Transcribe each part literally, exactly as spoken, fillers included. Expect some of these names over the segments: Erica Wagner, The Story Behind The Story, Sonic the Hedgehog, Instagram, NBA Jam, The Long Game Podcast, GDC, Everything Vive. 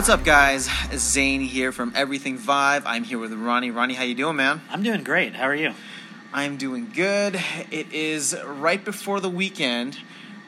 What's up, guys? Zane here from Everything Vive. I'm here with Ronnie. Ronnie, how you doing, man? I'm doing great. How are you? I'm doing good. It is right before the weekend,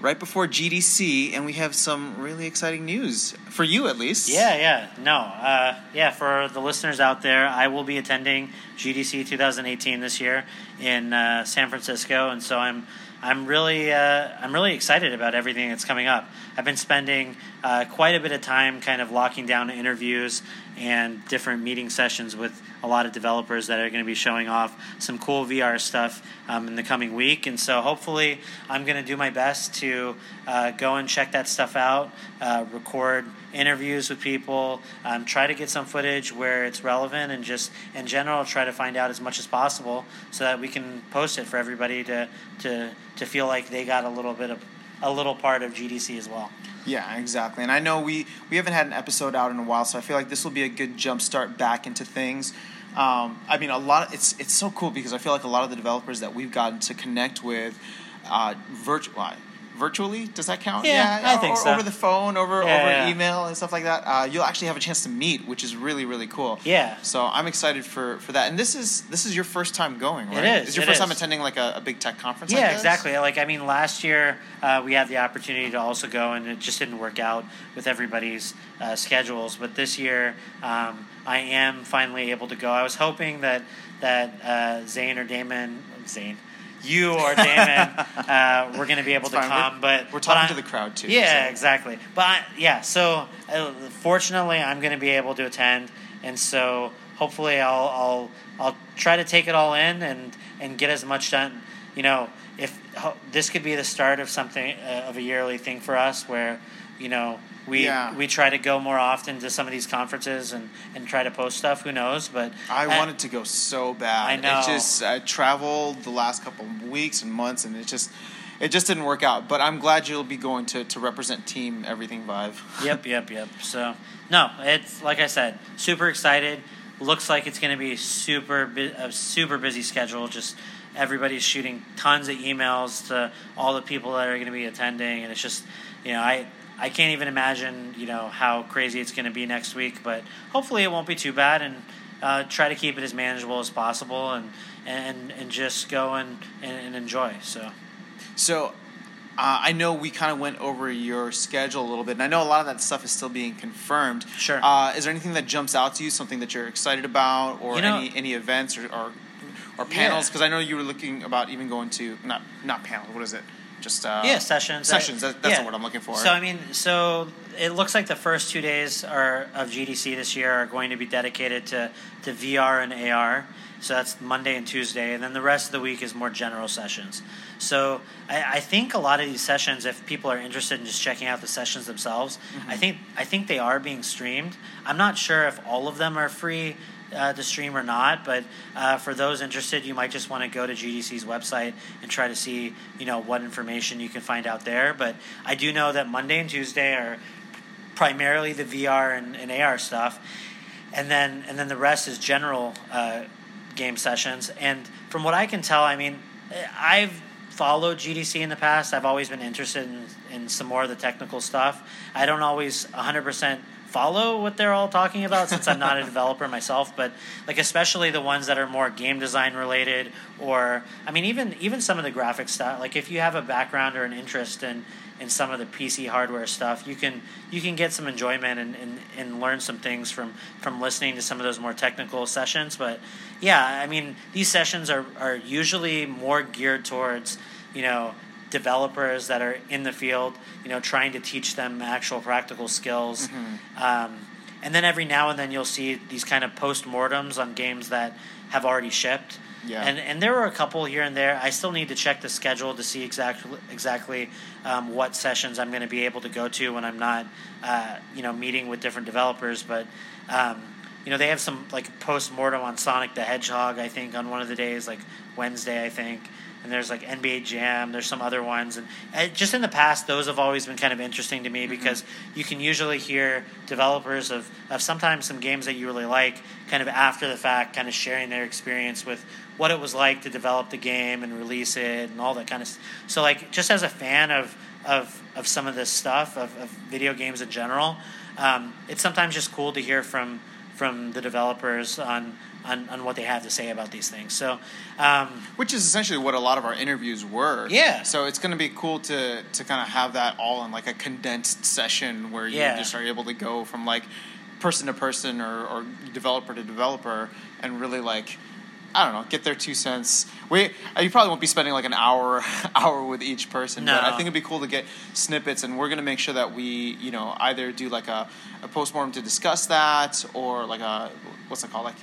right before G D C, and we have some really exciting news, for you at least. Yeah, yeah. No, uh, yeah, for the listeners out there, I will be attending G D C twenty eighteen this year in uh, San Francisco, and so I'm I'm really, uh, I'm really excited about everything that's coming up. I've been spending uh, quite a bit of time kind of locking down interviews and different meeting sessions with a lot of developers that are going to be showing off some cool V R stuff um, in the coming week. And so hopefully I'm going to do my best to uh, go and check that stuff out, uh, record interviews with people, um, try to get some footage where it's relevant, and just in general try to find out as much as possible so that we can post it for everybody to to to feel like they got a little bit of a little part of G D C as well. Yeah, exactly. And I know we, we haven't had an episode out in a while, so I feel like this will be a good jumpstart back into things. Um, I mean, a lot of, it's it's so cool because I feel like a lot of the developers that we've gotten to connect with uh, virtual. Virtually? Does that count? Yeah, yeah I think so. Over the phone, over, yeah, over yeah. email and stuff like that. Uh, you'll actually have a chance to meet, which is really, really cool. Yeah. So I'm excited for, for that. And this is this is your first time going, right? It is. It's your it first is. time attending like a, a big tech conference. Yeah, like this? exactly. Like I mean, last year uh, we had the opportunity to also go, and it just didn't work out with everybody's uh, schedules. But this year um, I am finally able to go. I was hoping that that uh, Zane or Damon, Zane. You or Damon, uh, we're going to be able it's to fine. come. We're, but We're talking but to the crowd, too. Yeah, so. exactly. But, I, yeah, so uh, fortunately, I'm going to be able to attend. And so hopefully I'll I'll I'll try to take it all in and, and get as much done. You know, if ho- this could be the start of something, uh, of a yearly thing for us where, you know, We yeah. we try to go more often to some of these conferences and, and try to post stuff. Who knows? But I at, wanted to go so bad. I know. It just I traveled the last couple of weeks and months, and it just it just didn't work out. But I'm glad you'll be going to, to represent Team Everything Vive. Yep, yep, yep. So no, it's like I said, super excited. Looks like it's going to be super bu- a super busy schedule. Just everybody's shooting tons of emails to all the people that are going to be attending, and it's just you know I. I can't even imagine, you know, how crazy it's going to be next week, but hopefully it won't be too bad, and uh, try to keep it as manageable as possible, and and, and just go and, and enjoy. So, so uh, I know we kind of went over your schedule a little bit, and I know a lot of that stuff is still being confirmed. Sure. Uh, is there anything that jumps out to you, something that you're excited about, or you know, any, any events or or, or panels? Because yeah. I know you were looking about even going to, not not panels, what is it? Just uh, yeah, sessions. Sessions. That, that's yeah. the word I'm looking for. So I mean, so it looks like the first two days are of G D C this year are going to be dedicated to, to V R and A R. So that's Monday and Tuesday, and then the rest of the week is more general sessions. So I, I think a lot of these sessions, if people are interested in just checking out the sessions themselves, mm-hmm. I think I think they are being streamed. I'm not sure if all of them are free Uh, to stream or not, but uh, for those interested, you might just want to go to G D C's website and try to see, you know, what information you can find out there. But I do know that Monday and Tuesday are primarily the V R and, and A R stuff, and then and then the rest is general uh, game sessions. And from what I can tell, I mean, I've followed G D C in the past. I've always been interested in, in some more of the technical stuff. I don't always one hundred percent follow what they're all talking about since I'm not a developer myself, but like especially the ones that are more game design related, or I mean even even some of the graphic stuff. Like if you have a background or an interest in, in some of the P C hardware stuff, you can you can get some enjoyment and, and, and learn some things from, from listening to some of those more technical sessions. But yeah, I mean these sessions are, are usually more geared towards, you know, developers that are in the field, you know, trying to teach them actual practical skills. Mm-hmm. Um, and then every now and then you'll see these kind of post-mortems on games that have already shipped. Yeah. And and there were a couple here and there. I still need to check the schedule to see exactly exactly um, what sessions I'm going to be able to go to when I'm not, uh, you know, meeting with different developers. But, um, you know, they have some, like, post-mortem on Sonic the Hedgehog, I think, on one of the days, like Wednesday, I think. And there's like N B A Jam. There's some other ones, and just in the past, those have always been kind of interesting to me, mm-hmm. because you can usually hear developers of, of sometimes some games that you really like, kind of after the fact, kind of sharing their experience with what it was like to develop the game and release it and all that kind of stuff. So like, just as a fan of of, of some of this stuff of, of video games in general, um, it's sometimes just cool to hear from from the developers on, on, on what they have to say about these things. So, um, which is essentially what a lot of our interviews were. Yeah. So it's going to be cool to to kind of have that all in like a condensed session where you yeah. just are able to go from like person to person or, or developer to developer and really like, I don't know, get their two cents. We you probably won't be spending like an hour hour with each person, no. but I think it'd be cool to get snippets, and we're gonna make sure that we, you know, either do like a, a postmortem to discuss that, or like a what's it called, like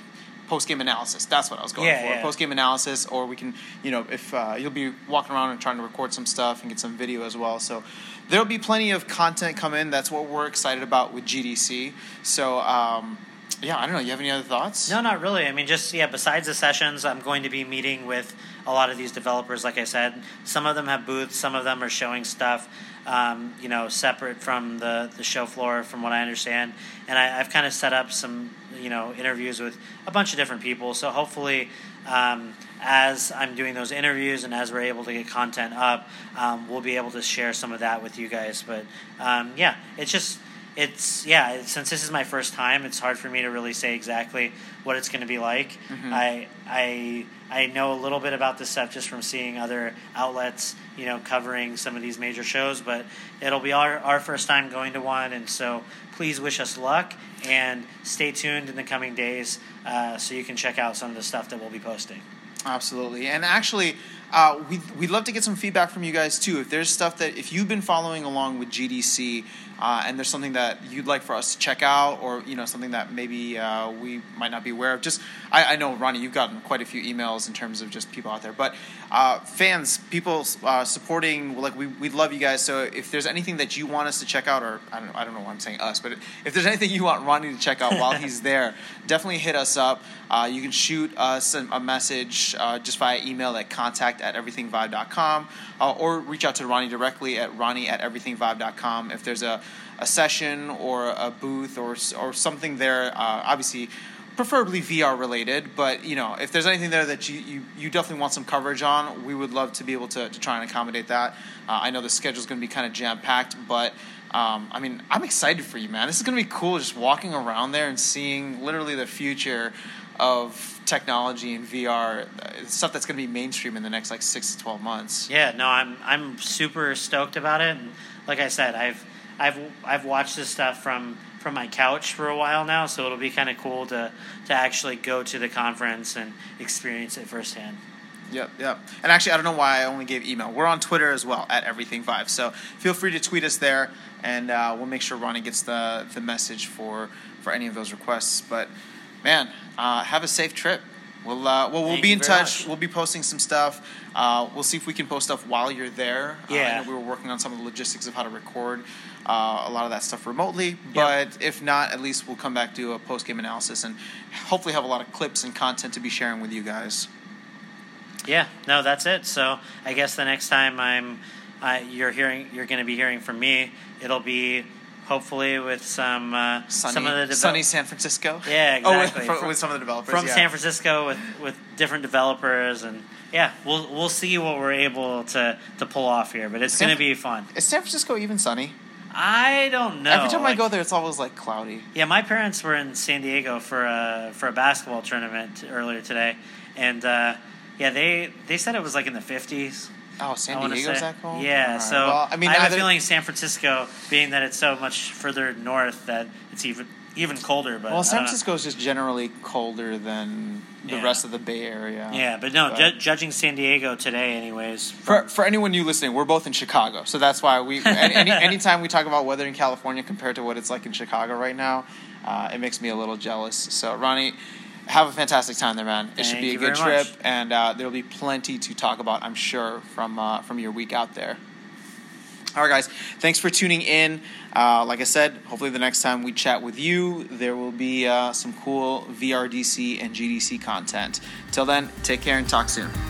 post game analysis. That's what I was going yeah, for. Yeah. Post game analysis, or we can, you know, if uh, you'll be walking around and trying to record some stuff and get some video as well. So there'll be plenty of content come in. That's what we're excited about with G D C. So. Um, Yeah, I don't know. You have any other thoughts? No, not really. I mean, just, yeah, besides the sessions, I'm going to be meeting with a lot of these developers, like I said. Some of them have booths. Some of them are showing stuff, um, you know, separate from the, the show floor, from what I understand. And I, I've kind of set up some, you know, interviews with a bunch of different people. So hopefully um, as I'm doing those interviews and as we're able to get content up, um, we'll be able to share some of that with you guys. But, um, yeah, it's just... It's, yeah, since this is my first time, it's hard for me to really say exactly what it's going to be like. Mm-hmm. I I I know a little bit about this stuff just from seeing other outlets, you know, covering some of these major shows, but it'll be our, our first time going to one, and so please wish us luck and stay tuned in the coming days uh, so you can check out some of the stuff that we'll be posting. Absolutely. And actually, uh, we'd, we'd love to get some feedback from you guys, too. If there's stuff that, if you've been following along with G D C uh, and there's something that you'd like for us to check out, or, you know, something that maybe uh, we might not be aware of. Just, I, I know, Ronnie, you've gotten quite a few emails in terms of just people out there. But uh, fans, people uh, supporting, like, we, we love you guys. So if there's anything that you want us to check out, or I don't know, I don't know why I'm saying us, but if there's anything you want Ronnie to check out while he's there, definitely hit us up. Uh, you can shoot us a message. Uh, just via email at contact at everything vive dot com, uh, or reach out to Ronnie directly at ronnie at everything vive dot com if there's a, a session or a booth or or something there, uh, obviously preferably V R related, but you know, if there's anything there that you, you, you definitely want some coverage on, we would love to be able to, to try and accommodate that. Uh, I know the schedule's going to be kind of jam-packed, but Um, I mean, I'm excited for you, man. This is going to be cool, just walking around there and seeing literally the future of technology and V R, stuff that's going to be mainstream in the next like six to twelve months. Yeah, no, I'm I'm super stoked about it. And like I said, I've I've I've watched this stuff from, from my couch for a while now, so it'll be kind of cool to to actually go to the conference and experience it firsthand. Yep, yep. And actually, I don't know why I only gave email. We're on Twitter as well, at Everything Vive. So feel free to tweet us there, and uh, we'll make sure Ronnie gets the, the message for, for any of those requests. But, man, uh, have a safe trip. We'll uh, well we'll Thank be in touch. Much. We'll be posting some stuff. Uh, we'll see if we can post stuff while you're there. Yeah. Uh, I know we were working on some of the logistics of how to record uh, a lot of that stuff remotely. But yep. If not, at least we'll come back to a post-game analysis and hopefully have a lot of clips and content to be sharing with you guys. Yeah, no, that's it. So I guess the next time I'm, uh, you're hearing, you're going to be hearing from me. It'll be hopefully with some uh, sunny, some of the devel- sunny San Francisco. Yeah, exactly. Oh, with, from, with some of the developers from yeah. San Francisco with, with different developers, and yeah, we'll we'll see what we're able to, to pull off here. But it's going to be fun. Is San Francisco even sunny? I don't know. Every time like, I go there, it's always like cloudy. Yeah, my parents were in San Diego for a for a basketball tournament earlier today, and. Uh, Yeah, they, they said it was like in the fifties. Oh, San Diego's that cold? Yeah, right. So well, I, mean, I have either... a feeling San Francisco, being that it's so much further north, that it's even even colder. But well, San Francisco's just generally colder than the yeah. rest of the Bay Area. Yeah, but no, but... Ju- judging San Diego today anyways. From... For for anyone new listening, we're both in Chicago, so that's why we any anytime we talk about weather in California compared to what it's like in Chicago right now, uh, it makes me a little jealous. So, Ronnie... Have a fantastic time there, man. It Thank should be a good trip, much. and uh, there'll be plenty to talk about, I'm sure, from uh, from your week out there. All right, guys. Thanks for tuning in. Uh, like I said, hopefully the next time we chat with you, there will be uh, some cool V R D C and G D C content. Till then, take care and talk soon.